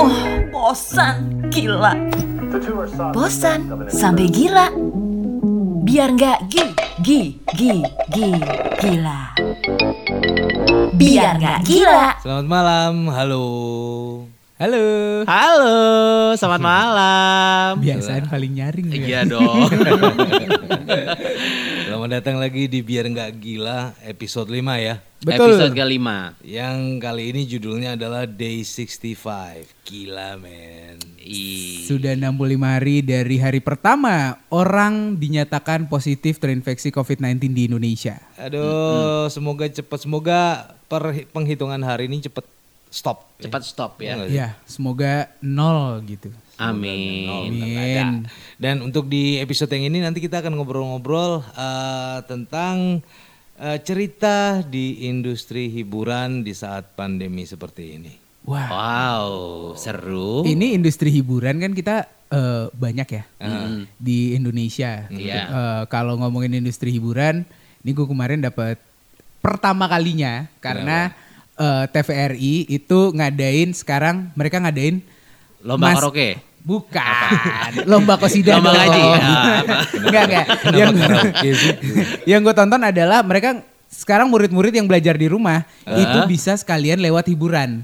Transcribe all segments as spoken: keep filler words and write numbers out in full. Oh, bosan, gila. Bosan, sampai gila. Biar nggak gi, gi, gi, gi, gila. Biar nggak gila. Selamat malam, halo. Halo. Halo, selamat malam. Biasaan paling nyaring. Iya dong. Selamat datang lagi di Biar Nggak Gila episode lima ya. Betul. Episode kelima. Yang kali ini judulnya adalah Day enam puluh lima. Gila men. Ih. Sudah enam puluh lima hari dari hari pertama orang dinyatakan positif terinfeksi covid sembilan belas di Indonesia. Aduh, mm-hmm. semoga cepat semoga per penghitungan hari ini cepat stop. Cepat ya. stop ya. Ya, semoga nol gitu. Amin. Amin. Dan untuk di episode yang ini nanti kita akan ngobrol-ngobrol uh, tentang uh, cerita di industri hiburan di saat pandemi seperti ini. Wow, wow seru. Ini industri hiburan kan kita uh, banyak ya uh. di Indonesia. Yeah. Uh, kalau ngomongin industri hiburan, ini gue kemarin dapat pertama kalinya karena uh, T V R I itu ngadain sekarang mereka ngadain lomba Mas, karaoke. Bukan, lomba kosida. Lomba gaji. Enggak, enggak. Yang, yang gue tonton adalah mereka sekarang murid-murid yang belajar di rumah uh. itu bisa sekalian lewat hiburan.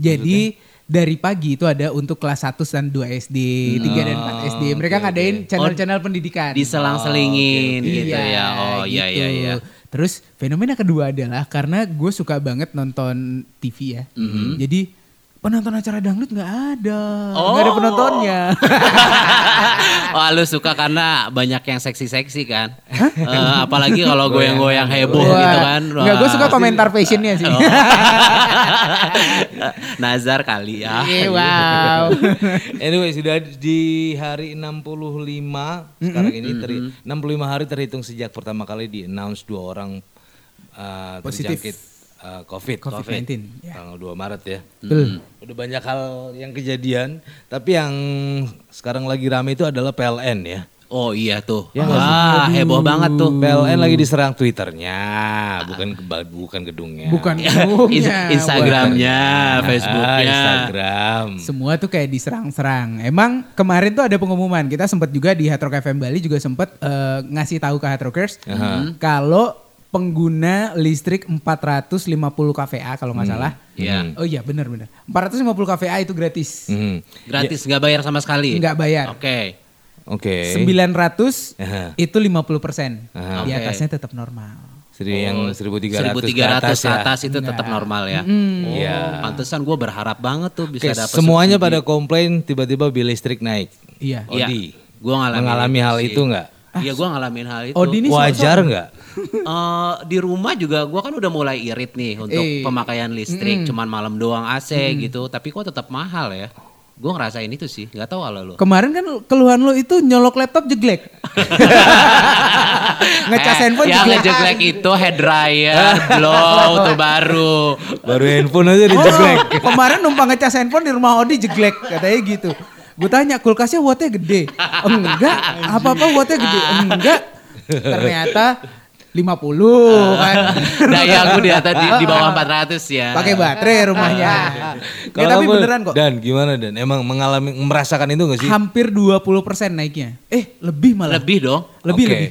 Jadi maksudnya? Dari pagi itu ada untuk kelas satu dan dua S D, oh, tiga dan empat S D. Mereka okay, ngadain okay. channel-channel oh, pendidikan. Diselang-selingin oh, okay, gitu ya. Oh iya gitu. iya iya. Terus fenomena kedua adalah karena gue suka banget nonton T V ya. Mm-hmm. Jadi penonton acara dangdut gak ada, oh. gak ada penontonnya. Wah oh, lu suka karena banyak yang seksi-seksi kan? Uh, apalagi kalau goyang-goyang heboh Wah. gitu kan. Wah. Gak, gue suka komentar fashionnya sih. Oh. Nazar kali ya. Okay, wow. Anyway sudah di hari enam puluh lima mm-hmm. sekarang ini, teri- enam puluh lima hari terhitung sejak pertama kali di-announce dua orang uh, terjangkit. Uh, COVID, covid sembilan belas yeah. tanggal dua Maret ya. Mm. Udah banyak hal yang kejadian, tapi yang sekarang lagi rame itu adalah P L N ya. Oh iya tuh. Ya, ah, heboh banget tuh. P L N lagi diserang Twitternya, bukan bukan gedungnya. Bukan gedungnya. Instagramnya, Facebooknya, Instagram. Semua tuh kayak diserang-serang. Emang kemarin tuh ada pengumuman, kita sempat juga di Hard Rock F M Bali juga sempat uh, ngasih tahu ke Hard Rockers uh-huh. kalau pengguna listrik empat ratus lima puluh K V A kalau nggak hmm, salah. Iya. Oh iya benar-benar. empat ratus lima puluh K V A itu gratis. Hmm. Gratis nggak ya. bayar sama sekali. Nggak bayar. Oke. Okay. Oke. Okay. sembilan ratus uh-huh. itu lima puluh persen. Uh-huh. Di atasnya tetap normal. Jadi yang seribu tiga ratus ke atas, ya. atas itu Enggak. tetap normal ya. Mm. Oh, yeah. Pantesan gue berharap banget tuh bisa okay, dapat. Semuanya subsidi. Pada komplain tiba-tiba bill listrik naik. Iya. Odi, ya. Gue ngalami, ngalami hal itu nggak? Iya ah, gue ngalamin hal itu. Odin ini wajar nggak? Uh, di rumah juga gue kan udah mulai irit nih untuk e. pemakaian listrik. Mm. Cuman malam doang A C mm. gitu. Tapi kok tetap mahal ya. Gue ngerasain itu sih. Gak tahu ala lu. Kemarin kan keluhan lu itu nyolok laptop jeglek. Ngecas eh, handphone jeglekan. Yang jeglek itu head dryer, blow tuh baru. Baru handphone aja dijeglek. Oh, kemarin numpang ngecas handphone di rumah Odi jeglek. Katanya gitu. Gue tanya kulkasnya wattnya gede, enggak, apa-apa wattnya gede, enggak, ternyata lima puluh kan. Daya aku di atas di, di bawah empat ratus ya. Pakai baterai rumahnya. Ya, tapi beneran kok. Dan gimana Dan, emang mengalami, merasakan itu gak sih? Hampir dua puluh persen naiknya, eh lebih malah. Lebih dong? Lebih, okay. lebih.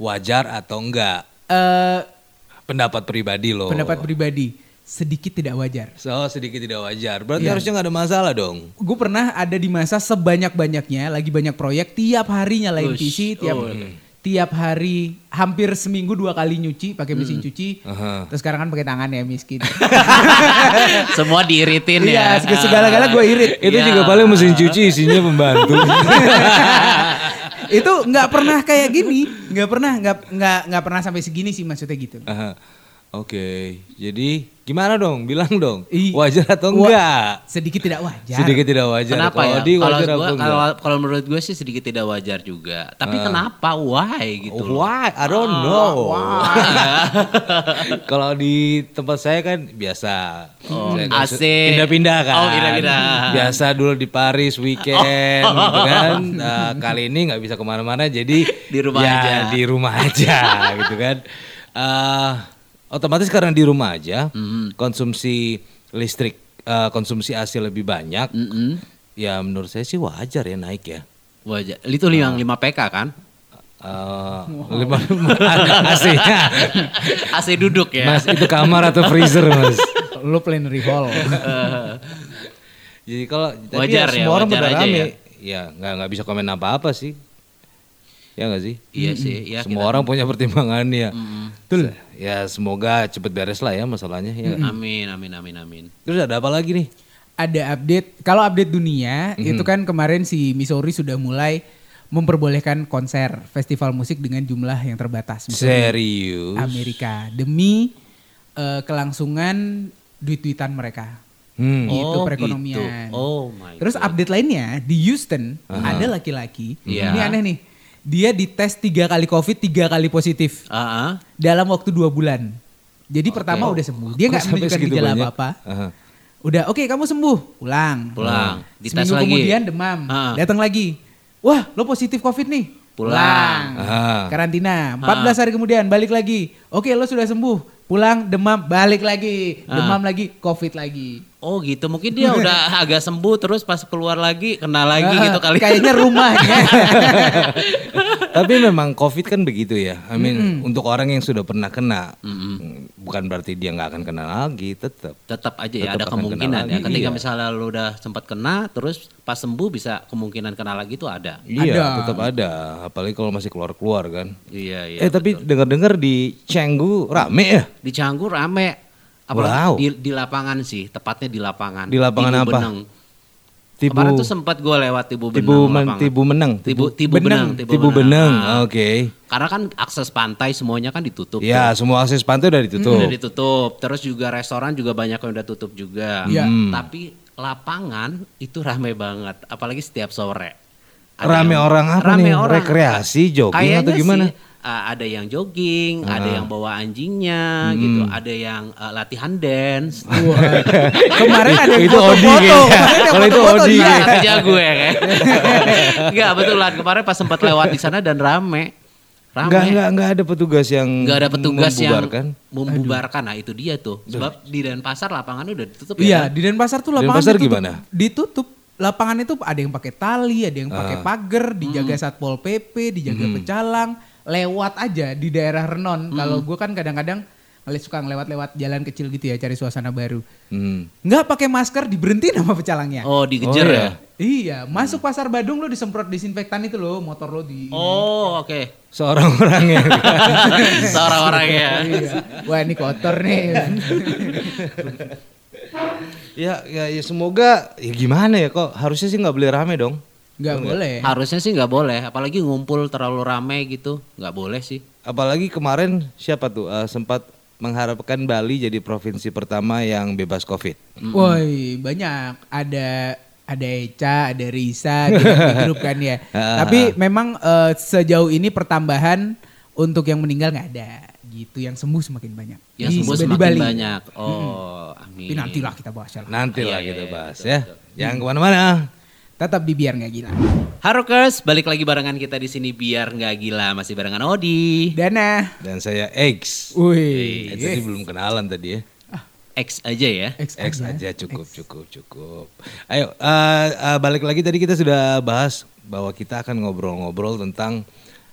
Wajar atau enggak? Uh, Pendapat pribadi loh. Pendapat pribadi. Sedikit tidak wajar. So, sedikit tidak wajar. Berarti yeah. harusnya gak ada masalah dong. Gue pernah ada di masa sebanyak-banyaknya, lagi banyak proyek, tiap hari nyalain P C, tiap oh. tiap hari hampir seminggu dua kali nyuci, pakai mesin mm. cuci. Uh-huh. Terus sekarang kan pakai tangan ya miskin. Semua diiritin ya. Iya, segala-gala gue irit. Itu yeah. juga paling mesin cuci isinya pembantu. Itu gak pernah kayak gini, gak pernah, gak, gak, gak pernah sampai segini sih maksudnya gitu. Uh-huh. Oke, okay. Jadi gimana dong? Bilang dong. Wajar atau enggak? Wa- sedikit tidak wajar. Sedikit tidak wajar. Kenapa kalo ya? Di, kalau gua, kalau, kalau menurut gue sih sedikit tidak wajar juga. Tapi uh. kenapa? Why gitu? Oh, why? I don't uh, know. Kalau di tempat saya kan biasa. Oh, saya A C. Pindah-pindah kan. Oh, pindah-pindah. Biasa dulu di Paris weekend, oh. gitu kan. Uh, kali ini nggak bisa kemana-mana, jadi di rumah ya, aja. Di rumah aja, gitu kan. Uh, Otomatis karena di rumah aja, mm-hmm. konsumsi listrik uh, konsumsi A S I lebih banyak, mm-hmm. ya menurut saya sih wajar ya naik ya. Wajar. Itu yang uh, lima P K kan? Uh, wow. lima, A C-nya. A C duduk ya. Mas itu kamar atau freezer mas? Lu plenary hall. Uh, Jadi kalau wajar ya, semua orang wajar aja rame. Ya nggak ya, nggak bisa komen apa-apa sih. Ya nggak sih? Iya sih. Ya, semua kita... orang punya pertimbangannya. Mm. Betul. Ya semoga cepet beres lah ya masalahnya. Ya. Mm. Amin, amin, amin, amin. Terus ada apa lagi nih? Ada update. Kalau update dunia mm-hmm. itu kan kemarin si Missouri sudah mulai memperbolehkan konser festival musik dengan jumlah yang terbatas. Serius? Amerika demi uh, kelangsungan duit-duitan mereka. Hmm. Itu oh, perekonomian. Itu. Oh my. Terus God. Update lainnya di Houston uh-huh. ada laki-laki. Yeah. Ini aneh nih. Dia dites tiga kali COVID, tiga kali positif uh-huh. dalam waktu dua bulan. Jadi okay. pertama udah sembuh. Dia nggak menunjukkan gejala banyak? Apa-apa. Uh-huh. Udah oke okay, kamu sembuh, pulang. Pulang. Uh-huh. Dites seminggu lagi. Kemudian demam, uh-huh. datang lagi. Wah lo positif COVID nih, pulang. Uh-huh. Karantina. empat belas uh-huh. hari kemudian balik lagi. Oke okay, lo sudah sembuh, pulang demam, balik lagi. Demam uh-huh. lagi, COVID lagi. Oh gitu, mungkin dia udah agak sembuh terus pas keluar lagi kena lagi uh, gitu kali. Kayaknya rumahnya. Tapi memang COVID kan begitu ya. I mean mm-hmm. untuk orang yang sudah pernah kena, mm-hmm. bukan berarti dia nggak akan kena lagi, tetap. Tetap aja ya, tetap ada kemungkinan ya. Ketika iya. misalnya lu udah sempat kena, terus pas sembuh bisa kemungkinan kena lagi itu ada. Iya, ada. Tetap ada. Apalagi kalau masih keluar-keluar kan. Iya iya. Eh betul. Tapi dengar-dengar di Canggu rame ya? Di Canggu rame. Wow. Di, di lapangan sih, tepatnya di lapangan. Di lapangan Tibubeneng. Apa? Tibu... Kemarin tuh sempat gue lewat Tibubeneng. Tibu men, Tibubeneng. Tibu, Tibubeneng. Tibubeneng. Tibubeneng. Nah, oke. Okay. Karena kan akses pantai semuanya kan ditutup. Ya, tuh. Semua akses pantai udah ditutup. Hmm. Udah ditutup. Terus juga restoran juga banyak yang udah tutup juga. Ya. Hmm. Tapi lapangan itu ramai banget, apalagi setiap sore. Ada rame yang, orang apa rame nih? Orang. Rekreasi, jogging atau gimana? Sih, Uh, ada yang jogging, uh. ada yang bawa anjingnya, hmm. gitu. Ada yang uh, latihan dance. Wow. Kemarin ada yang foto-foto. Kalau itu Odi, kerja gue kan. Enggak betulan kemarin pas sempat lewat di sana dan rame. Rame. Enggak enggak enggak ada petugas yang enggak ada petugas membubarkan. Yang membubarkan. Aduh. Nah itu dia tuh. Sebab Duh. Di Denpasar lapangannya udah ditutup ya. Iya, kan? Di Denpasar tuh lapangan Denpasar ditutup. Gimana? Ditutup. Lapangan itu ada yang pakai tali, ada yang pakai uh. pagar, dijaga hmm. Satpol P P, dijaga hmm. pecalang. Lewat aja di daerah Renon. Hmm. Kalau gue kan kadang-kadang ngeliat suka ngelewat-lewat jalan kecil gitu ya cari suasana baru. Hmm. Nggak pakai masker diberhentiin sama pecalangnya. Oh dikejar oh, ya? Iya masuk hmm. pasar Badung lo disemprot disinfektan itu lo motor lo di. Oh oke. Okay. Seorang orangnya. Seorang orangnya. Wah ini kotor nih. ya, ya ya semoga ya gimana ya kok harusnya sih nggak boleh rame dong. Nggak boleh. Harusnya sih nggak boleh, apalagi ngumpul terlalu ramai gitu, nggak boleh sih. Apalagi kemarin siapa tuh uh, sempat mengharapkan Bali jadi provinsi pertama yang bebas COVID. Mm-hmm. Woi banyak, ada ada Eca, ada Risa, di grup kan ya. Tapi memang uh, sejauh ini pertambahan untuk yang meninggal nggak ada. Gitu yang sembuh semakin banyak. Yang sembuh semakin di Bali. Banyak. Oh, mm-hmm. amin. Tapi nantilah kita bahas lah. Nantilah ah, iya, kita iya, bahas betul, ya. Betul. Jangan kemana-mana. Tetap di Biar Nggak Gila. Harokers, balik lagi barengan kita di sini Biar Nggak Gila. Masih barengan Odi, Dana, dan saya X. Wih, itu sih belum kenalan tadi ya. Ah. X aja ya. X, X aja. aja cukup, X. cukup, cukup. Ayo, uh, uh, balik lagi tadi kita sudah bahas bahwa kita akan ngobrol-ngobrol tentang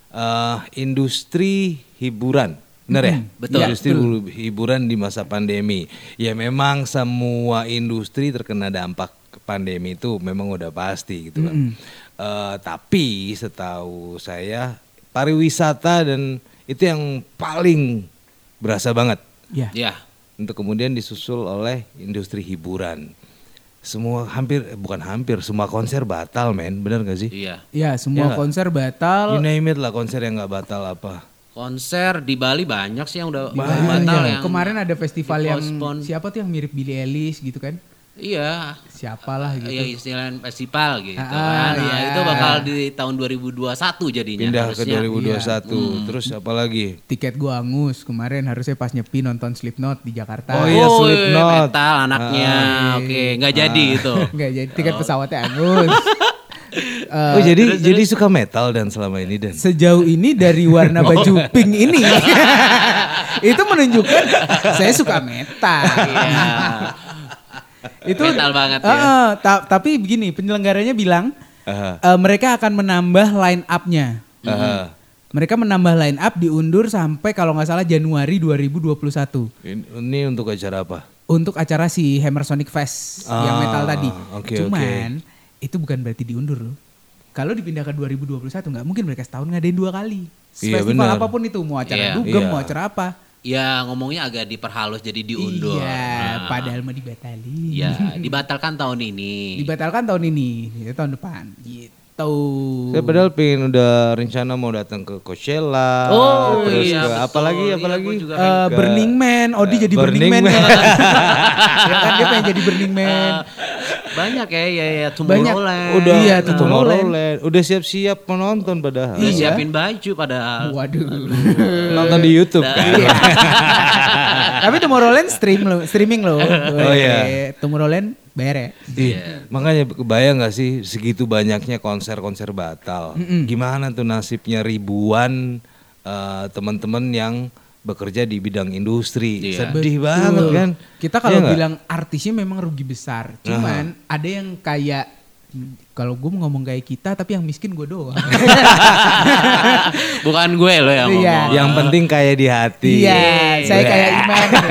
uh, industri hiburan. Benar ya? Hmm, betul. Industri ya, betul. Hiburan di masa pandemi. Ya memang semua industri terkena dampak pandemi itu memang udah pasti gitu kan. Mm. Uh, tapi setahu saya pariwisata dan itu yang paling berasa banget. Iya. Yeah. Yeah. Untuk kemudian disusul oleh industri hiburan. Semua hampir bukan hampir semua konser batal men, benar enggak sih? Iya. Yeah. Iya, yeah, semua yeah. konser batal. You name it lah konser yang enggak batal apa. Konser di Bali banyak sih yang udah banyak. Batal yang kemarin ada festival yang siapa tuh yang mirip Billie Eilish gitu kan? Iya. Siapalah gitu. Iya istilah festival gitu ah, kan. Iya. Nah, itu bakal di tahun dua ribu dua puluh satu jadinya. Pindah harusnya. Ke dua ribu dua puluh satu. Iya. Hmm. Terus apa lagi? Tiket gua angus kemarin harusnya pas nyepi nonton Slipknot di Jakarta. Oh iya Slipknot. Metal anaknya. Ah, Oke okay. gak ah. jadi itu. Gak jadi tiket oh. pesawatnya angus. Uh, oh jadi terus, jadi terus. Suka metal dan selama ini dan sejauh ini dari warna baju pink ini itu menunjukkan saya suka metal. Yeah. itu metal banget uh, ya. Uh, ta- tapi begini, penyelenggaranya bilang uh-huh. uh, mereka akan menambah line up-nya. Uh-huh. Mereka menambah line up diundur sampai kalau nggak salah Januari dua ribu dua puluh satu. Ini untuk acara apa? Untuk acara si Hammer Sonic Fest ah, yang metal tadi. Okay, Cuman okay. itu bukan berarti diundur loh. Kalau dipindah ke dua ribu dua puluh satu nggak mungkin mereka setahun ngadain dua kali. Festival iya, apapun itu, mau acara yeah. dugem, yeah. mau acara apa. Ya ngomongnya agak diperhalus jadi diundur. Iya, nah. padahal mah dibatalin. Iya, dibatalkan tahun ini. Dibatalkan tahun ini, ya, tahun depan gitu. Saya padahal pengen udah rencana mau datang ke Coachella. Oh terus iya, ke betul. Apalagi, apalagi. Iya, uh, ke, Burning Man, Odi uh, jadi Burning, Burning Man. Man. Ya kan dia pengen jadi Burning Man. Uh, banyak ya, ya, ya Tomorrowland. Udah, iya, uh, Tomorrowland. Udah siap-siap penonton padahal. Udah iya. siapin baju padahal. Waduh. Nonton di YouTube nah, kan. Iya. Tapi Tomorrowland stream lo, streaming lo. Oh iya. Tomorrowland bayar ya. Iya. Makanya kebayang gak sih segitu banyaknya konser-konser batal. Mm-mm. Gimana tuh nasibnya ribuan uh, teman-teman yang bekerja di bidang industri, iya. sedih betul. Banget kan. Kita kalau iya bilang artisnya memang rugi besar, cuman uh-huh. ada yang kayak kalau gue ngomong kayak kita, tapi yang miskin gue doang. Bukan gue loh yang ngomong. Iya. Yang penting kayak di hati. Iya, yeah. saya kayak Iman. Iya.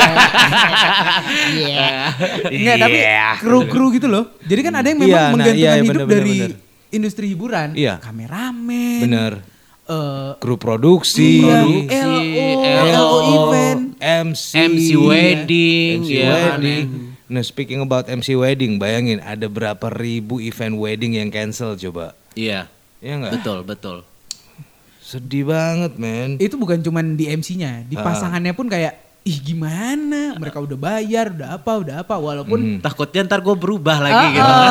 yeah. Enggak, tapi kru-kru gitu loh. Jadi kan ada yang memang yeah, menggantungkan nah, iya, hidup bener, dari bener. industri hiburan, yeah. kameramen. Bener. Uh, kru produksi, produksi L O, L O event, M C, M C wedding, M C yeah. wedding. Nah, speaking about M C wedding, bayangin ada berapa ribu event wedding yang cancel coba? Iya, yeah. iya nggak? Betul, betul. Sedih banget, men. Itu bukan cuma di M C-nya, di pasangannya pun kayak. Ih gimana, mereka udah bayar, udah apa, udah apa, walaupun... Hmm. Takutnya ntar gue berubah lagi ah, gitu. Ah,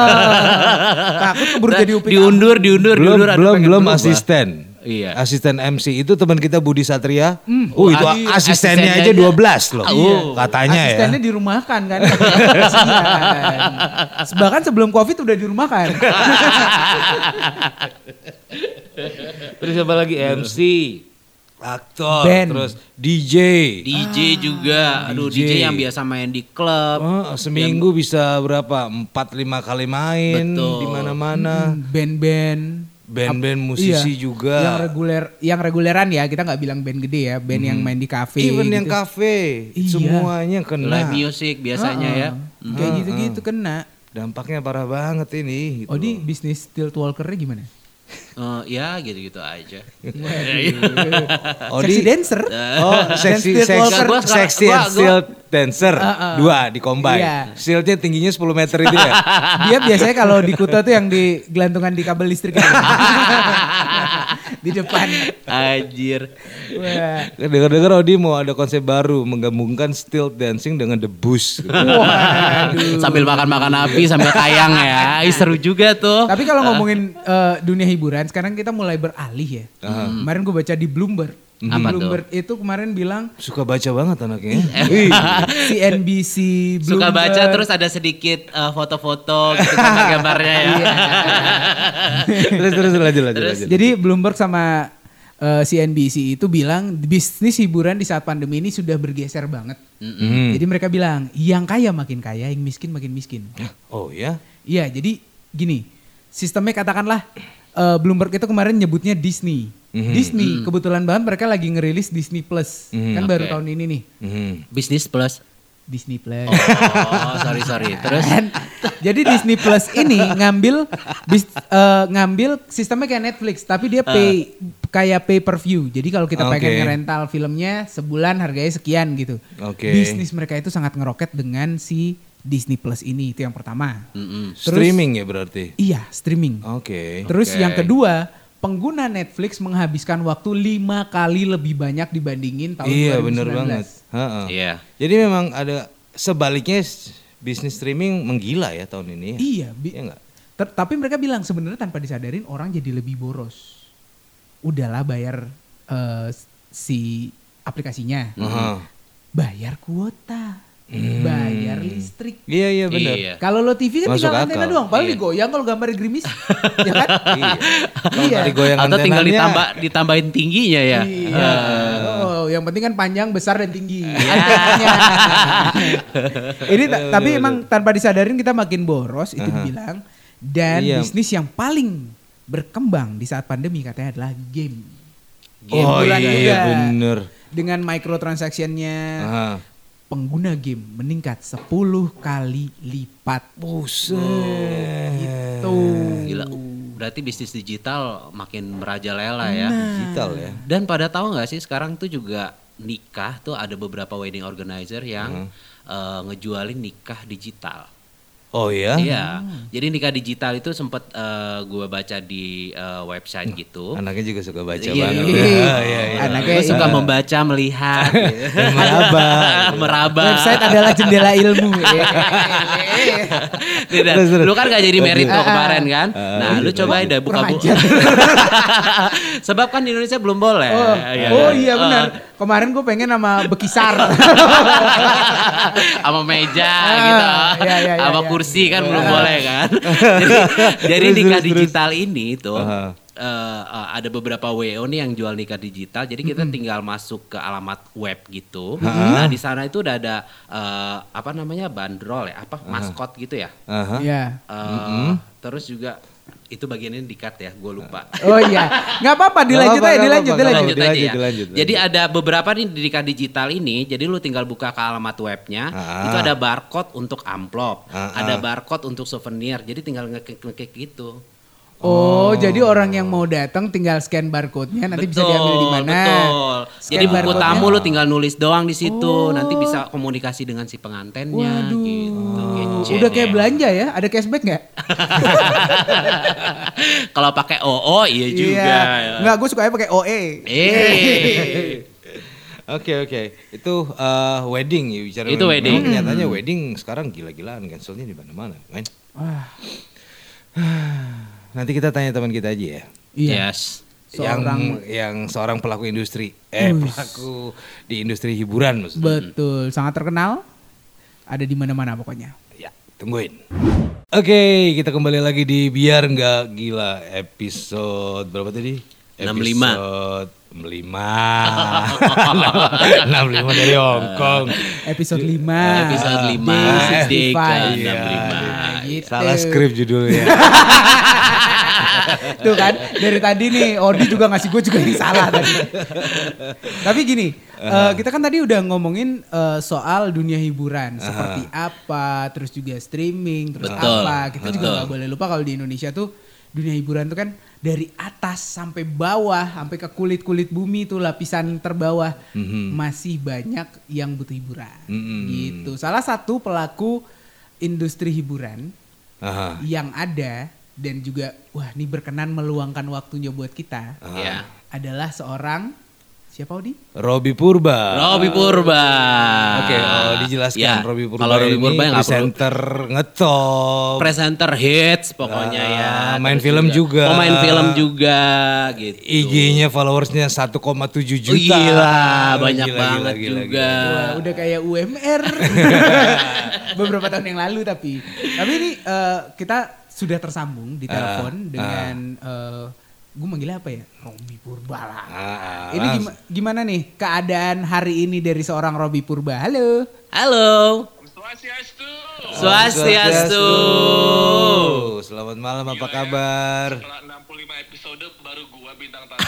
takut keburu nah, jadi upin. Diundur, diundur, belum, diundur. Belum, belum berubah. Asisten. Iya. Asisten M C itu teman kita Budi Satria. Mm. Oh, itu Adi, asistennya, asistennya aja dua belas loh. Iya. Katanya asistennya ya. Asistennya dirumahkan kan. Bahkan sebelum Covid udah dirumahkan. Terus apa lagi M C? Aktor, band. Terus D J. D J ah, juga, aduh D J. D J yang biasa main di klub. Oh, seminggu yang... bisa berapa? empat lima kali main di mana-mana. Hmm, band-band. Band-band musisi iya, juga. Yang reguler, yang reguleran ya, kita gak bilang band gede ya. Band hmm. yang main di kafe. Even gitu. Yang kafe, iya. semuanya kena. Live music biasanya ah, ya. Ah, kayak ah, gitu-gitu ah. kena. Dampaknya parah banget ini. Gitu. Oh di bisnis tilt walkernya gimana? Uh, ya gitu-gitu aja. Odi oh, dancer. Oh, seksi seksi stilt dancer. Uh, uh. Dua di combine. Iya. Stiltnya tingginya sepuluh meter itu ya. Dia biasanya kalau di Kuta tuh yang digelantungan di kabel listrik. Di depan. Anjir. Wah. Dengar-dengar Odi mau ada konsep baru menggabungkan stilt dancing dengan debus. Waduh. Sambil makan-makan api sambil kayang ya. Seru juga tuh. Tapi kalau ngomongin uh, dunia hiburan sekarang kita mulai beralih ya. Hmm. Kemarin gue baca di Bloomberg. Hmm. Bloomberg tuh? Itu kemarin bilang suka baca banget anaknya. C N B C Bloomberg. Suka baca terus ada sedikit uh, foto-foto gitu sama gambarnya ya. terus terus lanjut lanjut. Terus, lanjut. Jadi Bloomberg sama uh, C N B C itu bilang bisnis hiburan di saat pandemi ini sudah bergeser banget. Mm-hmm. Jadi mereka bilang yang kaya makin kaya, yang miskin makin miskin. Oh ya? Iya, jadi gini. Sistemnya katakanlah Uh, Bloomberg itu kemarin nyebutnya Disney. Mm-hmm. Disney, mm-hmm. kebetulan banget mereka lagi ngerilis Disney Plus. Mm-hmm. Kan baru okay. tahun ini nih. Mm-hmm. Business Plus. Disney Plus. Oh, sorry, sorry. Terus? Jadi Disney Plus ini ngambil bis, uh, ngambil sistemnya kayak Netflix. Tapi dia pay uh. kayak pay per view. Jadi kalau kita okay. pengen ngerental filmnya sebulan harganya sekian gitu. Okay. Bisnis mereka itu sangat ngeroket dengan si Disney Plus ini, itu yang pertama. Mm-hmm. Terus, streaming ya berarti? Iya, streaming. Oke. Okay. Terus okay. yang kedua, pengguna Netflix menghabiskan waktu lima kali lebih banyak dibandingin tahun iya, dua ribu sembilan belas. Iya, benar banget. Heeh. Yeah. Jadi memang ada sebaliknya bisnis streaming menggila ya tahun ini. Iya. Bi- ya ter- tapi mereka bilang sebenarnya tanpa disadarin orang jadi lebih boros. Udahlah bayar uh, si aplikasinya. Uh-huh. Bayar kuota. Hmm. Bayar listrik. Iya iya benar. Iya. Kalau lo T V kan masuk tinggal akal. Antena doang. Paling iya. digoyang kalau gambar gerimis. Ya kan? Iya. Kalau iya. digoyang antenanya atau tinggal ditambah ditambahin tingginya ya. Iya. Uh. Oh. tahu. Yang penting kan panjang, besar dan tinggi. Ini t- tapi emang tanpa disadarin kita makin boros itu dibilang. Dan iya. bisnis yang paling berkembang di saat pandemi katanya adalah game. Game oh iya, iya bener. Dengan microtransaction-nya uh-huh. pengguna game meningkat sepuluh kali lipat. Buset. Oh, gitu. Gila. Berarti bisnis digital makin merajalela ya. Nah. Digital ya. Dan pada tahu gak sih sekarang tuh juga nikah tuh ada beberapa wedding organizer yang uh-huh. uh, ngejualin nikah digital. Oh iya? Iya, hmm. jadi nikah digital itu sempat uh, gue baca di uh, website nah, gitu. Anaknya juga suka baca yeah. banget. Iya, yeah. yeah, yeah. Anaknya yeah. suka membaca, melihat. meraba. meraba. Website adalah jendela ilmu. Tidak, lu kan gak jadi married tuh kemarin kan? Nah lu cobain deh buka-buka. Sebab kan di Indonesia belum boleh. Oh, ya, oh kan? Iya benar. Uh, Kemarin gue pengen sama Bekisar. Sama meja gitu. Iya, iya, iya. Sama kursi kan belum boleh kan. Jadi, jadi nikah digital ini tuh uh-huh. uh, uh, ada beberapa W O nih yang jual nikah digital. Jadi kita mm-hmm. tinggal masuk ke alamat web gitu. Uh-huh. Nah di sana itu udah ada uh, apa namanya bandrol ya, apa uh-huh. maskot gitu ya. Uh-huh. Yeah. Uh, mm-hmm. Terus juga itu bagian ini di-cut ya, gue lupa. Oh iya, nggak apa-apa, dilanjut aja, dilanjut, dilanjut aja ya. Jadi ada beberapa nih didikan digital ini, jadi lu tinggal buka ke alamat webnya, ah. itu ada barcode untuk amplop, ah, ada ah. barcode untuk souvenir, jadi tinggal ngeklik-ngeklik gitu. Oh, oh, jadi orang yang mau datang tinggal scan barcode-nya, nanti betul, bisa diambil di mana. Betul. Scan jadi buku tamu lu tinggal nulis doang di situ, oh. nanti bisa komunikasi dengan si pengantennya. Waduh. Gitu. Oh. Udah kayak belanja ya, ada cashback nggak? Kalau pakai O O iya juga. Iya. Nggak, gue sukanya pakai O E. Eh. Oke okay, oke okay. Itu uh, wedding ya bicara. Itu wedding. Nyatanya wedding sekarang gila-gilaan, cancelnya di mana-mana, kan? Wah. Nanti kita tanya teman kita aja ya. Yes. Seorang yang, yang seorang pelaku industri, eh us. pelaku di industri hiburan maksudnya. Betul, sangat terkenal. Ada di mana-mana pokoknya. Ya, tungguin. Oke, okay, kita kembali lagi di Biar Nggak Gila episode berapa tadi? Episode enam puluh lima. enam puluh lima dari Hongkong. Episode lima. Episode lima. Dik ya, enam puluh lima. Salah skrip judulnya. Tuh kan dari tadi nih Odi juga ngasih gue juga yang salah tadi. Tapi gini uh-huh. uh, kita kan tadi udah ngomongin uh, soal dunia hiburan uh-huh. seperti apa, terus juga streaming, terus betul, apa kita betul. Juga nggak boleh lupa kalau di Indonesia tuh dunia hiburan tuh kan dari atas sampai bawah, sampai ke kulit-kulit bumi tuh lapisan terbawah mm-hmm. masih banyak yang butuh hiburan mm-hmm. gitu. Salah satu pelaku industri hiburan uh-huh. yang ada dan juga wah ini berkenan meluangkan waktunya buat kita ah. yeah. adalah seorang siapa Odi? Robby Purba. Robby Purba. Oke, okay, oh, dijelaskan yeah. Robby Purba. Kalau Robby Purba yang presenter ngetop, presenter hits pokoknya ah, ya. Main terus film juga. juga. Oh, main film juga gitu. I G-nya followersnya satu koma tujuh juta. Oh, gila, banyak gila, banget gila, juga. Gila, gila. Udah kayak U M R. Beberapa tahun yang lalu tapi. Tapi ini uh, kita sudah tersambung di telepon uh, dengan uh, uh, gue manggilnya apa ya? Robby Purba lah. Uh, uh, ini gima, gimana nih keadaan hari ini dari seorang Robby Purba? Halo. Halo. Swastiastu. Swastiastu. Selamat malam, apa gila, kabar? Setelah enam puluh lima episode baru gua bintang tamu.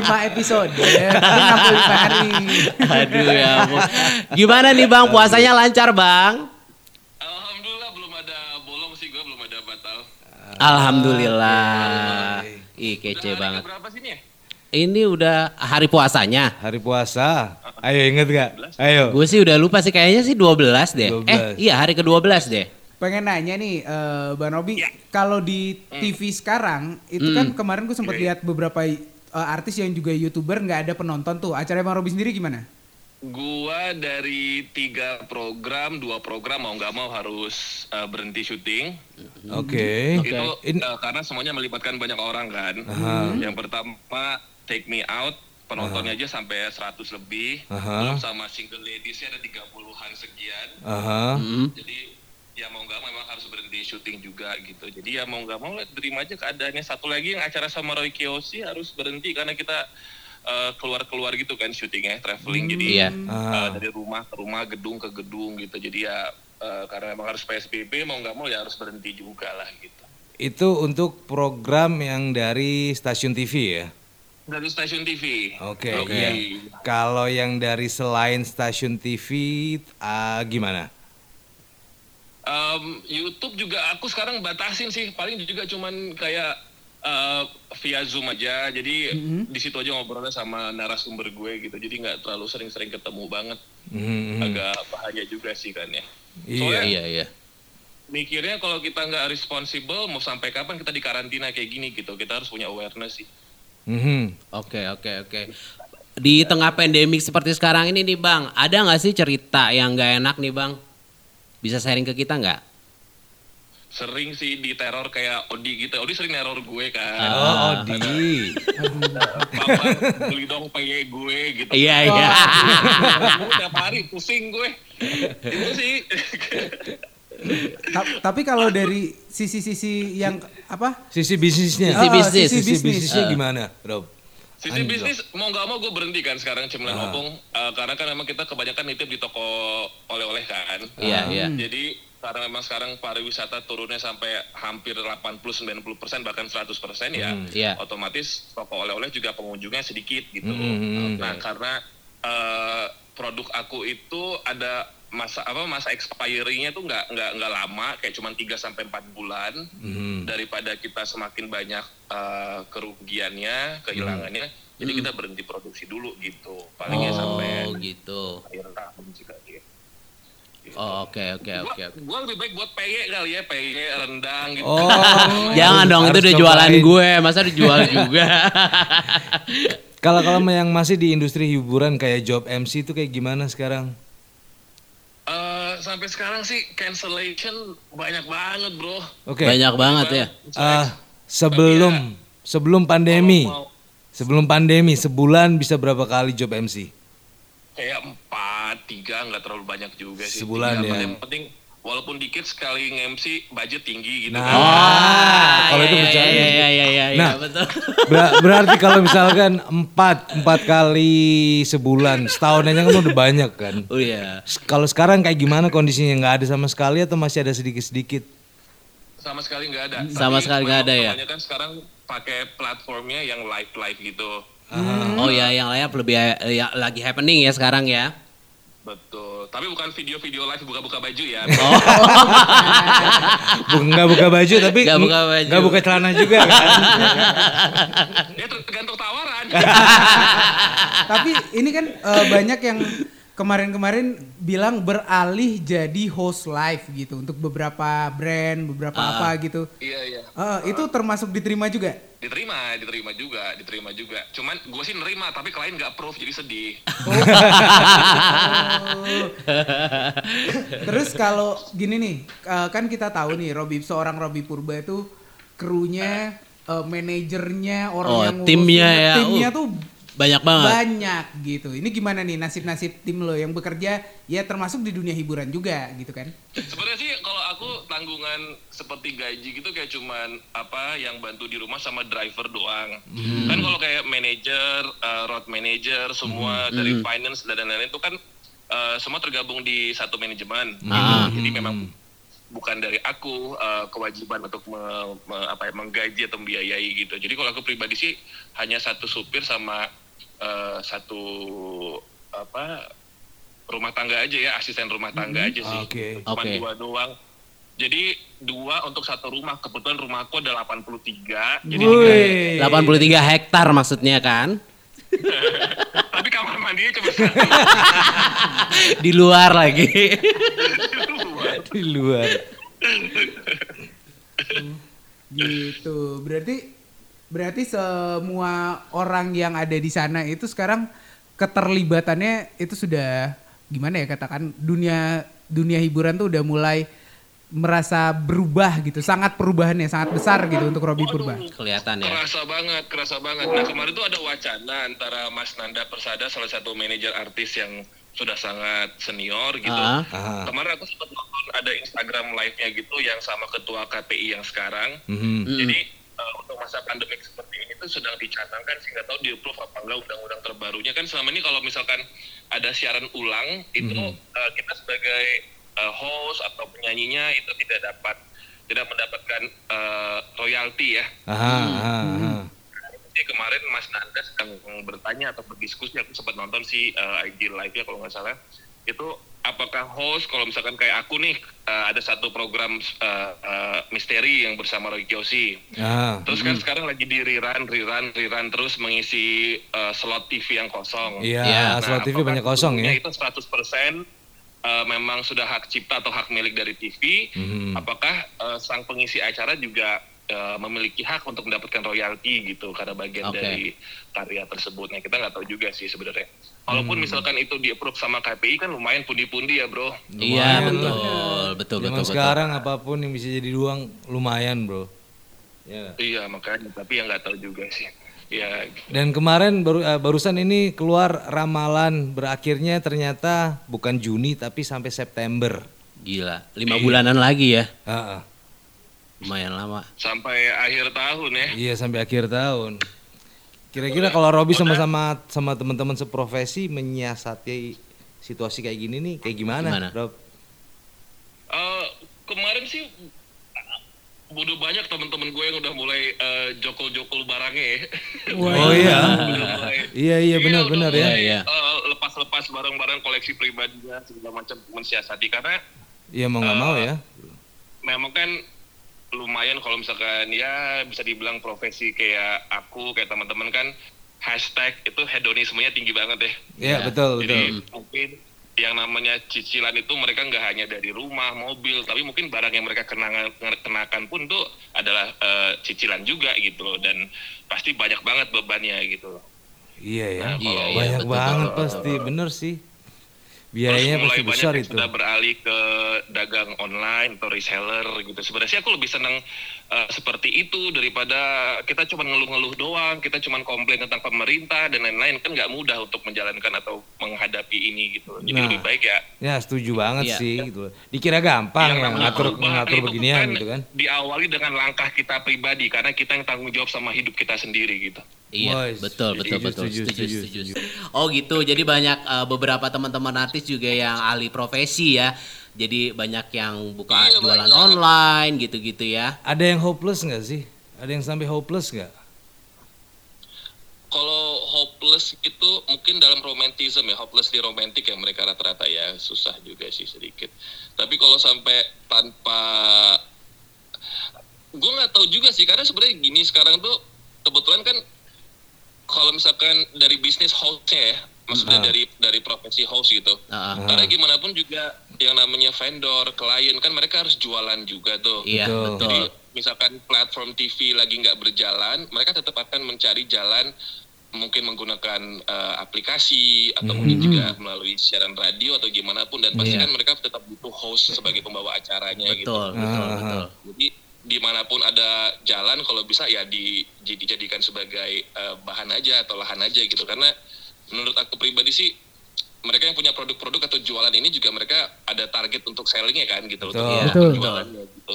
lima episode, enam puluh lima hari. Aduh ya. Gimana nih Bang, puasanya lancar Bang? Alhamdulillah. Ih kece banget. Berapa sini ya? Ini udah hari puasanya. Hari puasa. Ayo inget gak? Ayo. Gue sih udah lupa sih, kayaknya sih dua belas deh. dua belas. Eh iya hari ke dua belas deh. Pengen nanya nih uh, Bang Robby, ya. Kalau di T V hmm. sekarang itu hmm. kan kemarin gue sempat lihat beberapa uh, artis yang juga YouTuber gak ada penonton tuh. Acaranya Bang Robby sendiri gimana? Gua dari tiga program, dua program mau nggak mau harus uh, berhenti syuting. Oke. Okay. Itu okay. Uh, karena semuanya melibatkan banyak orang kan. Uh-huh. Yang pertama Take Me Out penontonnya uh-huh. aja sampai seratus lebih. Uh-huh. Belum sama Single Ladies ada tiga puluhan sekian. Uh-huh. Mm-hmm. Jadi ya mau nggak mau memang harus berhenti syuting juga gitu. Jadi ya mau nggak mau terima aja keadaannya. Satu lagi yang acara sama Roy Kiyoshi harus berhenti karena kita Uh, keluar-keluar gitu kan syutingnya, traveling, jadi iya. uh, ah. dari rumah ke rumah, gedung ke gedung gitu. Jadi ya uh, karena memang harus P S B B, mau nggak mau ya harus berhenti juga lah gitu. Itu untuk program yang dari stasiun T V ya? Dari stasiun T V. Oke. Okay, okay. okay. Kalau yang dari selain stasiun T V uh, gimana? Um, YouTube juga aku sekarang batasin sih, paling juga cuman kayak Uh, via Zoom aja, jadi mm-hmm. di situ aja ngobrolnya sama narasumber gue gitu, jadi nggak terlalu sering-sering ketemu banget, mm-hmm. agak bahaya juga sih kan ya. Iya Soalnya, iya iya. Mikirnya kalau kita nggak responsible, mau sampai kapan kita di karantina kayak gini gitu, kita harus punya awareness sih. Oke oke oke. Di tengah pandemik seperti sekarang ini nih bang, ada nggak sih cerita yang nggak enak nih bang? Bisa sharing ke kita nggak? Sering sih di teror kayak Odi gitu. Odi sering neror gue kan. Oh, Odi. Papa beli dong pengen gue gitu. Iya, iya. Gue tiap hari pusing gue. Itu sih. Tapi kalau dari sisi-sisi yang apa? Sisi bisnisnya. Sisi bisnis. Oh, sisi bisnisnya gimana, Rob? Sisi Anjol. Bisnis mau nggak mau gue berhenti kan sekarang cemilan ah. opung uh, karena kan memang kita kebanyakan nitip di toko oleh-oleh kan. Iya yeah, iya. Uh, yeah. Jadi karena memang sekarang pariwisata turunnya sampai hampir delapan puluh sampai sembilan puluh persen bahkan seratus persen ya, mm, yeah. otomatis toko oleh-oleh juga pengunjungnya sedikit gitu. Mm, nah okay. karena uh, produk aku itu ada masa apa masa expiry-nya tuh nggak nggak nggak lama, kayak cuma tiga sampai empat bulan. Mm. Daripada kita semakin banyak Uh, kerugiannya, kehilangannya, hmm. jadi kita berhenti produksi dulu gitu, palingnya oh, sampai gitu. Akhir tahun juga gitu. Oh oke oke oke. Gue lebih baik buat peye kali ya, peye rendang gitu. Oh, jangan dong, itu udah jualan gue, masa dijual juga. Kalau kalau yang masih di industri hiburan kayak job M C itu kayak gimana sekarang? Uh, sampai sekarang sih cancellation banyak banget bro. Oke. Okay. Banyak banget ya. Uh, Sebelum ya, sebelum pandemi, mau, sebelum pandemi sebulan bisa berapa kali job M C? Kayak empat, tiga, nggak terlalu banyak juga sih. Sebulan tiga, ya. Yang penting walaupun dikit sekali nge-M C budget tinggi gitu. Nah, kan. Nah kalau ya, itu berjalan. Ya, ya, ya, ya, nah, ya, betul. Ber- berarti kalau misalkan empat, empat kali sebulan, setahun aja kan udah banyak kan. Oh iya. Kalau sekarang kayak gimana kondisinya? Nggak ada sama sekali atau masih ada sedikit-sedikit? Sama sekali nggak ada. Sama tapi sekali nggak ada ya. Makanya kan sekarang pakai platformnya yang live live gitu. Hmm. Oh ya, yang live lebih ya, lagi happening ya sekarang ya. Betul. Tapi bukan video-video live buka-buka baju ya. Oh. Nggak buka baju tapi nggak buka baju. Nggak buka celana juga kan. Ya tergantung tawaran. Tapi ini kan uh, banyak yang kemarin-kemarin bilang beralih jadi host live gitu untuk beberapa brand, beberapa uh, apa gitu. Iya iya. Uh, itu termasuk diterima juga? Diterima, diterima juga, diterima juga. Cuman gue sih nerima, tapi klien nggak approve jadi sedih. Oh. Oh. Terus kalau gini nih, uh, kan kita tahu nih, Robby, seorang Robby Purba itu krunya, uh, manajernya, orang oh, yang ngurusin, timnya ya, timnya uh. tuh banyak banget. Banyak gitu. Ini gimana nih nasib-nasib tim lo yang bekerja ya termasuk di dunia hiburan juga gitu kan? Sebenarnya sih kalau aku tanggungan seperti gaji gitu kayak cuman apa yang bantu di rumah sama driver doang. Hmm. Kan kalau kayak manager, uh, road manager, semua hmm. dari hmm. finance dan lain-lain itu kan uh, semua tergabung di satu manajemen. Ah. Gitu. Jadi memang bukan dari aku uh, kewajiban untuk me, me, apa ya, menggaji atau membiayai gitu. Jadi kalau aku pribadi sih hanya satu supir sama Uh, satu apa rumah tangga aja ya, asisten rumah tangga mm-hmm. aja sih. Okay. Cuma okay. dua doang. Jadi dua untuk satu rumah. Kebetulan rumahku ada delapan puluh tiga. Jadi tiga, delapan puluh tiga hektar maksudnya kan? Tapi kamar mandinya cuma satu. Di luar lagi. Di luar. Gitu. Berarti Berarti semua orang yang ada di sana itu sekarang keterlibatannya itu sudah gimana ya katakan dunia dunia hiburan tuh udah mulai merasa berubah gitu. Sangat perubahannya sangat besar gitu untuk Robby Purba. Kelihatan ya. Kerasa banget, kerasa banget. Nah, kemarin tuh ada wacana antara Mas Nanda Persada salah satu manajer artis yang sudah sangat senior gitu. Uh, uh. Kemarin aku sempat nonton ada Instagram live-nya gitu yang sama ketua K P I yang sekarang. Mm-hmm. Jadi untuk masa pandemik seperti ini itu sedang dicanangkan, sehingga tahu di-approve apa enggak undang-undang terbarunya. Kan selama ini kalau misalkan ada siaran ulang, itu mm-hmm. uh, kita sebagai uh, host atau penyanyinya itu tidak dapat, tidak mendapatkan uh, royalti ya. Aha, hmm. aha, aha. Jadi kemarin Mas Nanda sedang bertanya atau berdiskusi, aku sempat nonton si uh, I G Live-nya kalau nggak salah, itu apakah host, kalau misalkan kayak aku nih, uh, ada satu program uh, uh, misteri yang bersama Roy Kiyoshi. Ah, terus kan mm. sekarang lagi di rerun, rerun, rerun terus mengisi uh, slot T V yang kosong. Iya, yeah, nah, slot T V banyak kosong ya. Itu seratus persen uh, memang sudah hak cipta atau hak milik dari T V. Mm. Apakah uh, sang pengisi acara juga uh, memiliki hak untuk mendapatkan royalti gitu, karena bagian okay. dari karya tersebut. Nah, kita nggak tahu juga sih sebenarnya. Walaupun hmm. misalkan itu di-approve sama K P I kan lumayan pundi-pundi ya bro. Iya betul, ya. betul, betul, betul. Sekarang betul. Apapun yang bisa jadi uang lumayan bro. Ya. Iya makanya, tapi yang nggak tahu juga sih. Ya. Dan kemarin baru, barusan ini keluar ramalan berakhirnya ternyata bukan Juni tapi sampai September. Gila, lima iya. bulanan lagi ya. Uh-uh. Lumayan lama. Sampai akhir tahun ya. Iya sampai akhir tahun. Kira-kira kalau Robby sama-sama sama teman-teman seprofesi menyiasati situasi kayak gini nih, kayak gimana, gimana? Rob? Uh, kemarin sih udah banyak teman-teman gue yang udah mulai uh, jokol-jokol barangnya. Wow. Oh iya. mulai, iya iya benar-benar ya. Mulai, uh, lepas-lepas barang-barang koleksi pribadinya segala macam mensiasati karena. Iya mau nggak uh, mau ya. Memang kan. Lumayan kalau misalkan ya bisa dibilang profesi kayak aku, kayak teman-teman kan hashtag itu hedonismenya tinggi banget ya. Iya yeah, betul. Jadi betul. Mungkin yang namanya cicilan itu mereka nggak hanya dari rumah, mobil, tapi mungkin barang yang mereka kenakan, kenakan pun tuh adalah uh, cicilan juga gitu loh. Dan pasti banyak banget bebannya gitu loh. Iya ya, nah, iya, iya, banyak betul, banget betul. Pasti, bener sih. Biayanya terus mulai pasti besar banyak itu. Sudah beralih ke dagang online atau reseller gitu. Sebenarnya aku lebih senang uh, seperti itu daripada kita cuma ngeluh-ngeluh doang, kita cuma komplain tentang pemerintah dan lain-lain, kan nggak mudah untuk menjalankan atau menghadapi ini gitu. Jadi nah, lebih baik ya. Ya setuju banget ya, sih ya. Gitu. Dikira gampang ya, yang mengatur mengatur beginian kan, gitu kan. Diawali dengan langkah kita pribadi karena kita yang tanggung jawab sama hidup kita sendiri gitu. Iya, betul, betul, betul, setuju, setuju. Oh gitu, jadi banyak uh, beberapa teman-teman artis juga yang ahli profesi ya. Jadi banyak yang buka iya, jualan banyak. Online gitu-gitu ya. Ada yang hopeless nggak sih? Ada yang sampai hopeless nggak? Kalau hopeless itu mungkin dalam romantism ya, hopelessly romantic ya mereka rata-rata ya, susah juga sih sedikit. Tapi kalau sampai tanpa, gue nggak tahu juga sih, karena sebenarnya gini sekarang tuh kebetulan kan. Kalau misalkan dari bisnis house-nya ya, maksudnya uh. dari dari profesi house gitu. Uh-huh. Karena gimana pun juga yang namanya vendor, klien kan mereka harus jualan juga tuh. Iya, betul. Jadi misalkan platform T V lagi nggak berjalan, mereka tetap akan mencari jalan mungkin menggunakan uh, aplikasi atau mm-hmm. mungkin juga melalui siaran radio atau gimana pun dan pasti yeah. kan mereka tetap butuh host sebagai pembawa acaranya betul, gitu. Betul, betul, uh-huh. betul. Jadi dimanapun ada jalan kalau bisa ya di, dijadikan sebagai uh, bahan aja atau lahan aja gitu karena menurut aku pribadi sih mereka yang punya produk-produk atau jualan ini juga mereka ada target untuk sellingnya kan gitu betul, untuk betul, jualannya betul. Gitu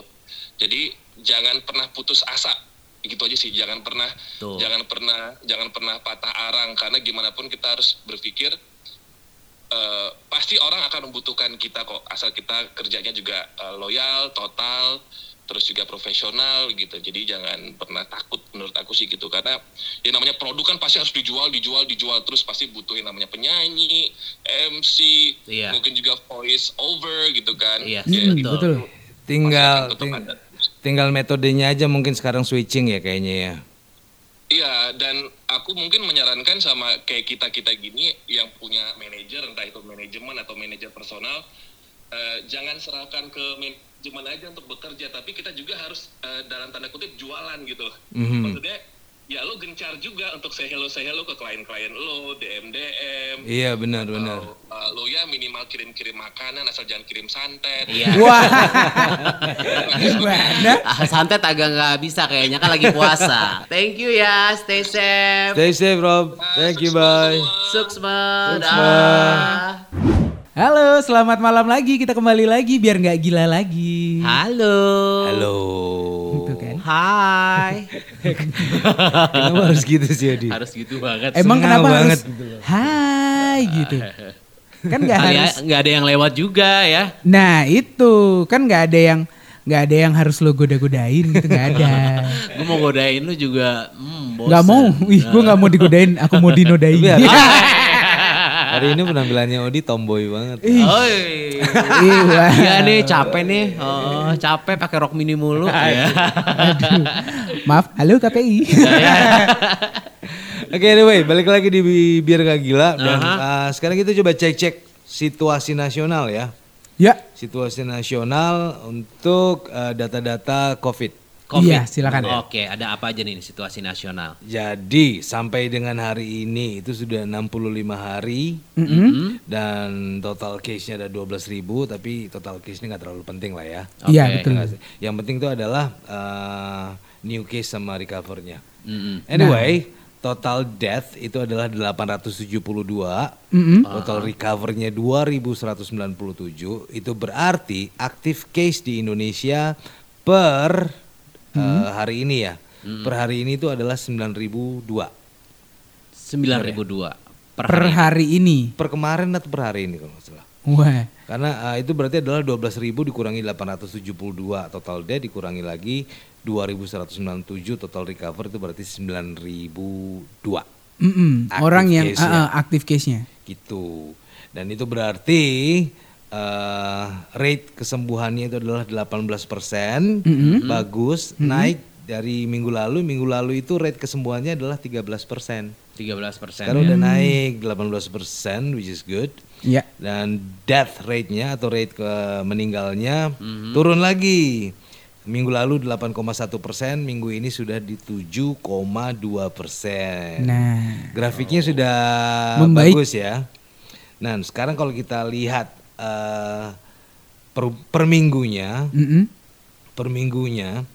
jadi jangan pernah putus asa gitu aja sih jangan pernah betul. jangan pernah jangan pernah patah arang karena gimana pun kita harus berpikir uh, pasti orang akan membutuhkan kita kok asal kita kerjanya juga uh, loyal total terus juga profesional gitu, jadi jangan pernah takut menurut aku sih gitu, karena yang namanya produk kan pasti harus dijual, dijual, dijual, terus pasti butuh yang namanya penyanyi, M C, iya. mungkin juga voice over gitu kan. Iya, ya, betul. Gitu. Tinggal, ting- tinggal metodenya aja mungkin sekarang switching ya kayaknya ya. Iya, dan aku mungkin menyarankan sama kayak kita-kita gini yang punya manajer, entah itu manajemen atau manajer personal, eh, jangan serahkan ke man- cuman aja untuk bekerja, tapi kita juga harus uh, dalam tanda kutip jualan gitu. Mm-hmm. Maksudnya, ya lo gencar juga untuk say hello, say hello ke klien-klien lo, D M D M. Iya benar atau, benar. Uh, lo ya minimal kirim-kirim makanan, asal jangan kirim santet. Iya. Wah. Santet agak nggak bisa kayaknya kan lagi puasa. Thank you ya, stay safe. Stay safe Rob. Nah, thank you bye. Suksma. Suksma. Halo, selamat malam lagi. Kita kembali lagi biar nggak gila lagi. Halo. Halo. Gitu kan? Hai. Kenapa harus gitu sih Adi? Harus gitu banget. Emang Sengal kenapa banget. Harus hai gitu? Kan nggak harus. Nggak ada yang lewat juga ya. Nah itu kan nggak ada yang nggak ada yang harus lo goda-godain gitu, nggak ada. Gue mau godain lo juga. Hmm, bosan. Gak mau. Ih, gue nggak mau digodain. Aku mau dinodain. Hari ini penampilannya Odi tomboy banget. Ih. Iya ya nih capek nih, oh, capek pakai rok mini mulu. Ya. Aduh. Maaf, halo K P I. Oke, okay, anyway, balik lagi di Biar Gak Gila dan uh-huh. uh, sekarang kita coba cek-cek situasi nasional ya. Ya. Situasi nasional untuk uh, data-data COVID. COVID. Iya, silakan. Oke, ada apa aja nih situasi nasional? Jadi sampai dengan hari ini itu sudah enam puluh lima hari mm-hmm. dan total case-nya ada dua belas ribu, tapi total case-nya nggak terlalu penting lah ya. Iya, okay. Betul. Yang penting itu adalah uh, new case sama recover-nya. Mm-hmm. Anyway, nah. Total death itu adalah delapan ratus tujuh puluh dua, mm-hmm. total recover-nya dua ribu seratus sembilan puluh tujuh. Itu berarti active case di Indonesia per Uh, hari ini ya, hmm. per hari ini itu adalah sembilan ribu dua. sembilan ribu dua per, per hari, hari ini? Per kemarin atau per hari ini kalau nggak salah. Wah. Karena uh, itu berarti adalah dua belas ribu dikurangi delapan ratus tujuh puluh dua total death dikurangi lagi dua ribu seratus sembilan puluh tujuh total recover itu berarti sembilan ribu dua. Mm-hmm. Orang yang uh, aktif case-nya. Gitu. Dan itu berarti... Uh, rate kesembuhannya itu adalah delapan belas persen, mm-hmm. bagus, mm-hmm. naik dari minggu lalu. Minggu lalu itu rate kesembuhannya adalah tiga belas persen. tiga belas persen. Sekarang ya. Udah naik delapan belas persen, which is good. Yeah. Dan death rate-nya atau rate ke meninggalnya mm-hmm. turun lagi. Minggu lalu delapan koma satu persen, minggu ini sudah di tujuh koma dua persen. Nah, grafiknya oh. sudah membaik. Bagus ya. Nah, sekarang kalau kita lihat Uh, per, per minggunya, mm-hmm. per minggunya,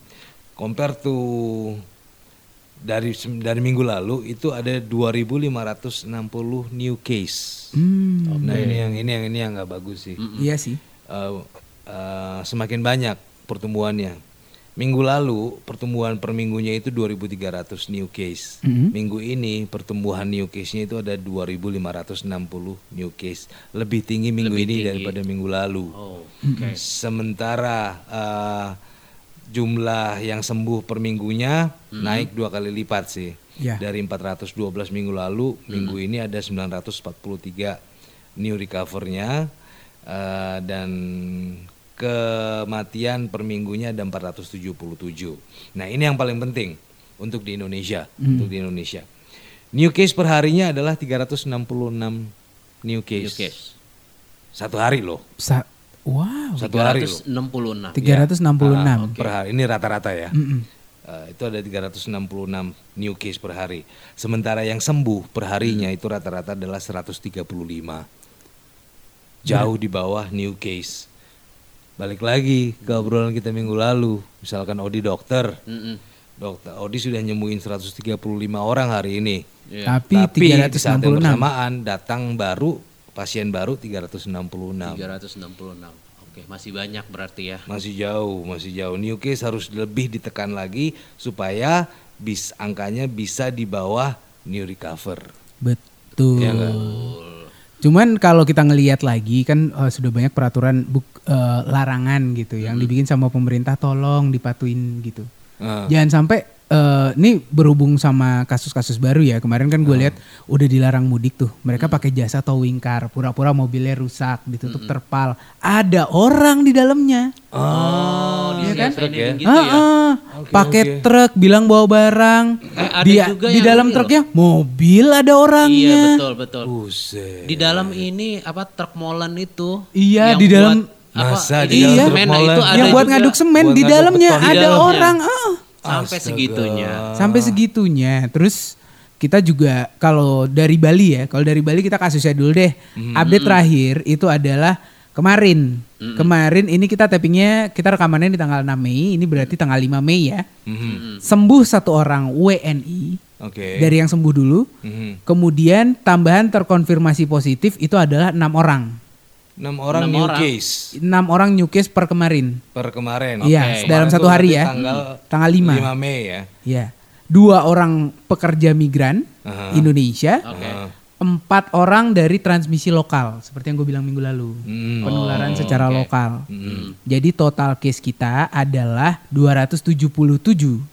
compare to dari dari minggu lalu itu ada dua ribu lima ratus enam puluh new case. Mm. Nah okay. ini yang ini yang ini yang nggak bagus sih. Mm-hmm. Iya sih. Uh, uh, semakin banyak pertumbuhannya. Minggu lalu pertumbuhan per minggunya itu dua ribu tiga ratus new case. Mm-hmm. Minggu ini pertumbuhan new case-nya itu ada dua ribu lima ratus enam puluh new case. Lebih tinggi minggu Lebih ini tinggi. daripada minggu lalu. Oh, okay. Sementara uh, jumlah yang sembuh per minggunya mm-hmm. naik dua kali lipat sih. Yeah. Dari empat ratus dua belas minggu lalu, mm-hmm. minggu ini ada sembilan ratus empat puluh tiga new recover-nya uh, dan kematian per minggunya ada empat ratus tujuh puluh tujuh. Nah ini yang paling penting untuk di Indonesia, hmm. untuk di Indonesia. New case per harinya adalah tiga ratus enam puluh enam new case. New case. Satu hari loh. Sa- wow. Satu hari loh. tiga ratus enam puluh enam. Ya. tiga ratus enam puluh enam. Ah, okay. Per hari, ini rata-rata ya. Uh, itu ada tiga ratus enam puluh enam new case per hari. Sementara yang sembuh per harinya hmm. itu rata-rata adalah seratus tiga puluh lima. Jauh hmm. di bawah new case. Balik lagi ke obrolan kita minggu lalu, misalkan Odi dokter, mm-mm. dokter Odi sudah nyembuhin seratus tiga puluh lima orang hari ini, yeah. tapi, tapi di saat yang bersamaan datang baru pasien baru tiga ratus enam puluh enam. tiga ratus enam puluh enam, oke masih banyak berarti ya? Masih jauh, masih jauh. New case harus lebih ditekan lagi supaya bis angkanya bisa di bawah new recover. Betul. Ya, cuman kalau kita ngelihat lagi kan uh, sudah banyak peraturan buk, uh, larangan gitu yang hmm. dibikin sama pemerintah, tolong dipatuin gitu. Hmm. Jangan sampai uh, ini berhubung sama kasus-kasus baru ya. Kemarin kan gue hmm. lihat udah dilarang mudik tuh. Mereka hmm. pakai jasa towing car, pura-pura mobilnya rusak, ditutup hmm. terpal. Ada orang di dalamnya. Oh, oh ya kan? Truk ya? Gitu ya? Ah, ah. Okay, pakai okay. truk bilang bawa barang. Eh, di di dalam mobil. Truknya mobil ada orangnya. Iya betul betul. Buset. Di dalam ini apa truk molen itu? Iya di dalam apa? Masa di dalam iya. truk molen. Itu ada yang buat ngaduk semen buat di dalamnya ada di dalamnya. Orang. Oh. Sampai Astaga. segitunya. Sampai segitunya. Terus kita juga kalau dari Bali ya, kalau dari Bali kita kasusnya dulu deh. Mm-hmm. Update terakhir itu adalah kemarin. Mm-hmm. Kemarin ini kita tappingnya, kita rekamannya di tanggal enam Mei, ini berarti tanggal lima Mei ya. Mm-hmm. Sembuh satu orang W N I, okay. dari yang sembuh dulu. Mm-hmm. Kemudian tambahan terkonfirmasi positif itu adalah enam orang. enam orang new case. enam orang new case per kemarin. Per kemarin. Iya, okay. Dalam satu hari ya. Tanggal, tanggal lima. lima Mei ya. Iya. Dua orang pekerja migran uh-huh. Indonesia. Okay. Empat orang dari transmisi lokal, seperti yang gue bilang minggu lalu. Hmm. Penularan oh, secara okay. lokal. Hmm. Jadi total case kita adalah dua ratus tujuh puluh tujuh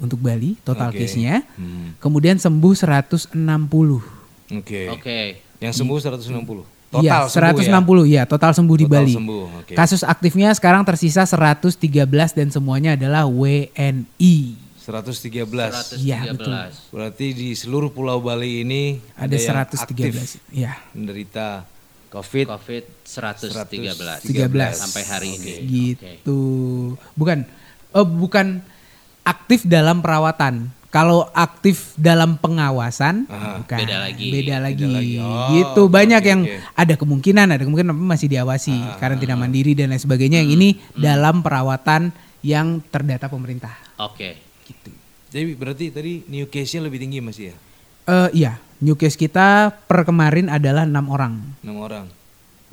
untuk Bali, total okay. case-nya. Hmm. Kemudian sembuh seratus enam puluh. Oke. Okay. Okay. Yang sembuh seratus enam puluh. Total ya, seratus enam puluh ya? Ya, total sembuh total di Bali. Sembuh, okay. Kasus aktifnya sekarang tersisa seratus tiga belas dan semuanya adalah W N I. seratus tiga belas. Iya, betul. Berarti di seluruh Pulau Bali ini ada, ada seratus tiga belas aktif ya. Menderita COVID. COVID seratus tiga belas. seratus tiga belas sampai hari okay. ini. Gitu. Bukan oh, bukan aktif dalam perawatan. Kalau aktif dalam pengawasan, ah, bukan, beda lagi, beda lagi, beda lagi. Oh, gitu banyak okay, yang okay. ada kemungkinan, ada kemungkinan masih diawasi, ah, karantina mandiri dan lain sebagainya. Hmm, yang ini hmm. dalam perawatan yang terdata pemerintah. Oke, okay. gitu. Jadi berarti tadi new case-nya lebih tinggi masih ya? Uh, iya, new case kita per kemarin adalah enam orang. Enam orang.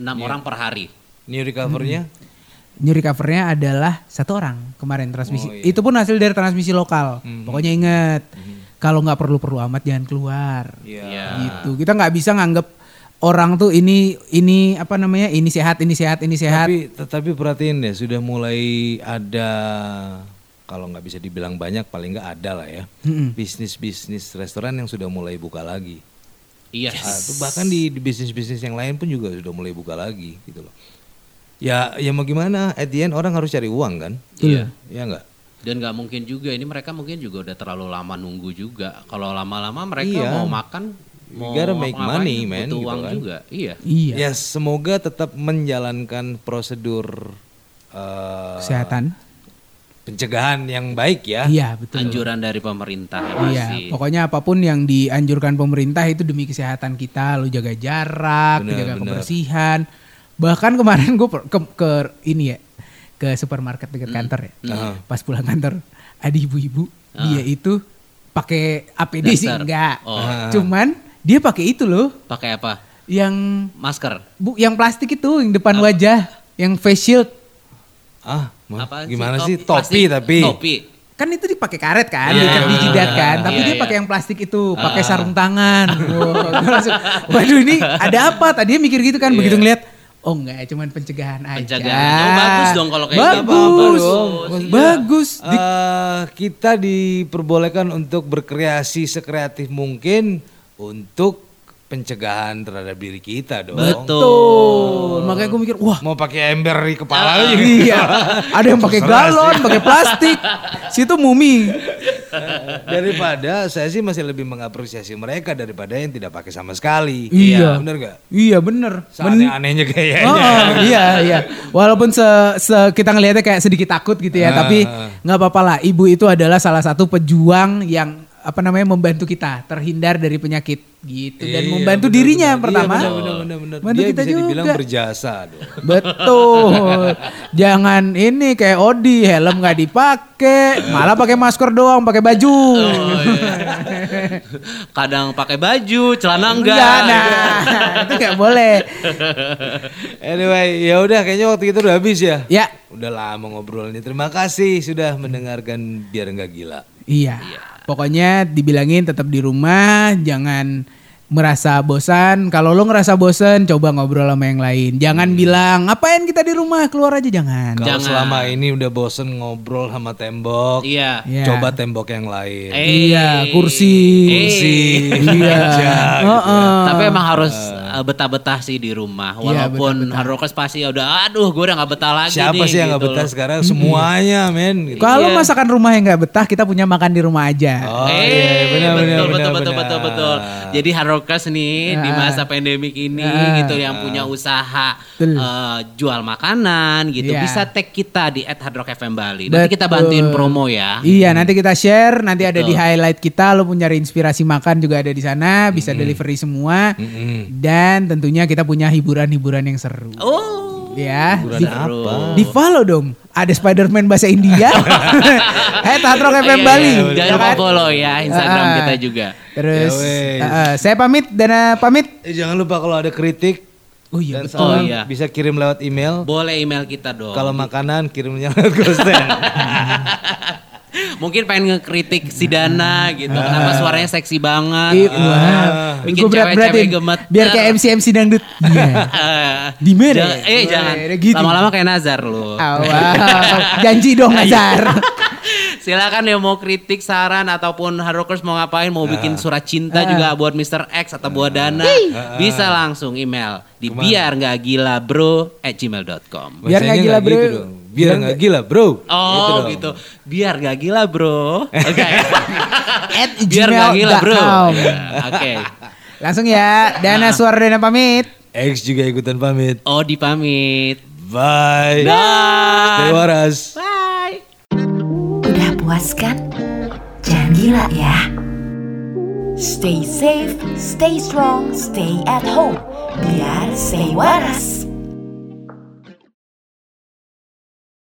Enam yeah. orang per hari. New recover-nya? Hmm. New recover-nya adalah satu orang kemarin transmisi. Oh, iya. Itu pun hasil dari transmisi lokal. Mm-hmm. Pokoknya ingat, mm-hmm. kalau nggak perlu-perlu amat jangan keluar. Yeah. Gitu. Kita nggak bisa nganggap orang tuh ini ini apa namanya ini sehat, ini sehat, ini sehat. Tapi tetapi perhatiin deh, sudah mulai ada, kalau nggak bisa dibilang banyak, paling nggak ada lah ya. Mm-hmm. Bisnis-bisnis restoran yang sudah mulai buka lagi. Iya. Yes. Bahkan di, di bisnis-bisnis yang lain pun juga sudah mulai buka lagi gitu loh. Ya, ya mau gimana? At the end orang harus cari uang kan? Iya, ya enggak. Dan nggak mungkin juga ini mereka mungkin juga udah terlalu lama nunggu juga. Kalau lama-lama mereka iya. mau makan, mau gotta make money, man, butuh gitu uang kan. Juga. Iya. Iya. Ya semoga tetap menjalankan prosedur uh, kesehatan, pencegahan yang baik ya. Iya betul. Anjuran dari pemerintah. Iya. Pokoknya apapun yang dianjurkan pemerintah itu demi kesehatan kita. Lo jaga jarak, bener, jaga bener. Kebersihan. Bahkan kemarin gue ke, ke ini ya, ke supermarket dekat kantor ya. Uh-huh. Pas pulang kantor ada ibu-ibu, uh-huh. dia itu pakai A P D sih enggak. Oh. Cuman dia pakai itu loh. Pakai apa? Yang masker. Bu, yang plastik itu yang depan uh-huh. wajah, yang face shield. Ah, apa gimana sih? Topi, topi tapi. Topi. Kan itu dipakai karet kan, yeah. diikat di jidat kan, tapi yeah, dia pakai yeah. yang plastik itu, pakai uh-huh. sarung tangan. Langsung, waduh ini ada apa? Tadinya mikir gitu kan, yeah. begitu ngeliat. Oh enggak, cuman pencegahan, pencegahan aja. Oh, bagus dong kalau kayak gitu. Bagus, bagus. bagus. Iya. Uh, kita diperbolehkan untuk berkreasi sekreatif mungkin untuk pencegahan terhadap diri kita dong. Betul. Makanya gue mikir, wah. Mau pakai ember di kepala. Uh, gitu. Iya. Ada yang pakai galon, pakai plastik. Situ mumi. Daripada saya sih masih lebih mengapresiasi mereka daripada yang tidak pakai sama sekali. Iya. Bener gak? Iya bener. Seaneh-anehnya kayaknya. Oh, iya iya. Walaupun se, se kita ngelihatnya kayak sedikit takut gitu ya. Uh. Tapi gak apa-apa lah. Ibu itu adalah salah satu pejuang yang apa namanya membantu kita terhindar dari penyakit gitu dan iya, membantu bener, dirinya bener, pertama. Iya, bener, bener, bener. Bantu dia kita bisa juga. Dibilang berjasa dong. Betul. Jangan ini kayak Odi helm nggak dipakai, malah pakai masker doang, pakai baju. Oh, iya. Kadang pakai baju, celana enggak. Enggak, nah, itu nggak boleh. Anyway, ya udah kayaknya waktu kita udah habis ya. Ya. Udah lama ngobrolnya. Terima kasih sudah mendengarkan biar nggak gila. Iya. Iya. Pokoknya dibilangin tetap di rumah, jangan merasa bosan. Kalau lo ngerasa bosan, coba ngobrol sama yang lain. Jangan hmm. bilang, ngapain kita di rumah, keluar aja, jangan. Kalau selama ini udah bosan ngobrol sama tembok, iya. yeah. coba tembok yang lain. Hey. Iya, kursi. Hey. Kursi. Iya. Aja, gitu. oh, oh. Tapi emang harus uh. betah-betah sih di rumah. Walaupun yeah, harus pasti udah, aduh gue udah gak betah lagi. Siapa nih. Siapa sih yang gitu gak betah loh. Sekarang? Mm-hmm. Semuanya, men. Gitu. Kalau yeah. masakan rumah yang gak betah, kita punya makan di rumah aja. Oh hey. Iya, betul-betul. Jadi Hard Rockers nih nah, di masa pandemik ini nah, gitu yang nah. punya usaha uh, jual makanan gitu yeah. bisa tag kita di at hard rock f m bali. Nanti betul. Kita bantuin promo ya. Iya, hmm. nanti kita share, nanti betul. Ada di highlight kita, lo punya inspirasi makan juga ada di sana, bisa mm-hmm. delivery semua. Mm-hmm. Dan tentunya kita punya hiburan-hiburan yang seru. Oh. Ya, di, di follow dong. Ada Spiderman bahasa India. Hey, Hard Rock F M Bali. Jangan lupa follow ya Instagram uh, kita juga. Terus, uh, saya pamit dan uh, pamit. Jangan lupa kalau ada kritik Oh iya, dan oh, iya. bisa kirim lewat email. Boleh email kita dong. Kalau makanan kirimnya lewat GoSend. Mungkin pengen ngekritik si Dana gitu, kenapa suaranya seksi banget. Gitu. Wah. Bikin cewek-cewek gemet. Biar kayak M C M C dangdut. Di mana? Jangan, eh jangan. Gitu. Lama-lama kayak Nazar lu. Janji dong Nazar. Silakan yang mau kritik, saran ataupun hard rockers mau ngapain, mau bikin surat cinta uh. juga buat mister X atau buat Dana, uh. bisa langsung email di biar nggak gila bro at gmail dot com. Biar nggak gila bro. Gitu biar nggak gila bro. Oh gitu. gitu. Biar nggak gila bro. Oke. Okay. at gmail dot com. Biar nggak gila bro. Oke. Okay. Langsung ya. Dana suara Dana pamit. X juga ikutan pamit. Oh dipamit. Bye. Bye. Stay waras. Bye. Udah puas kan? Jangan gila ya. Stay safe, stay strong, stay at home. Biar stay waras.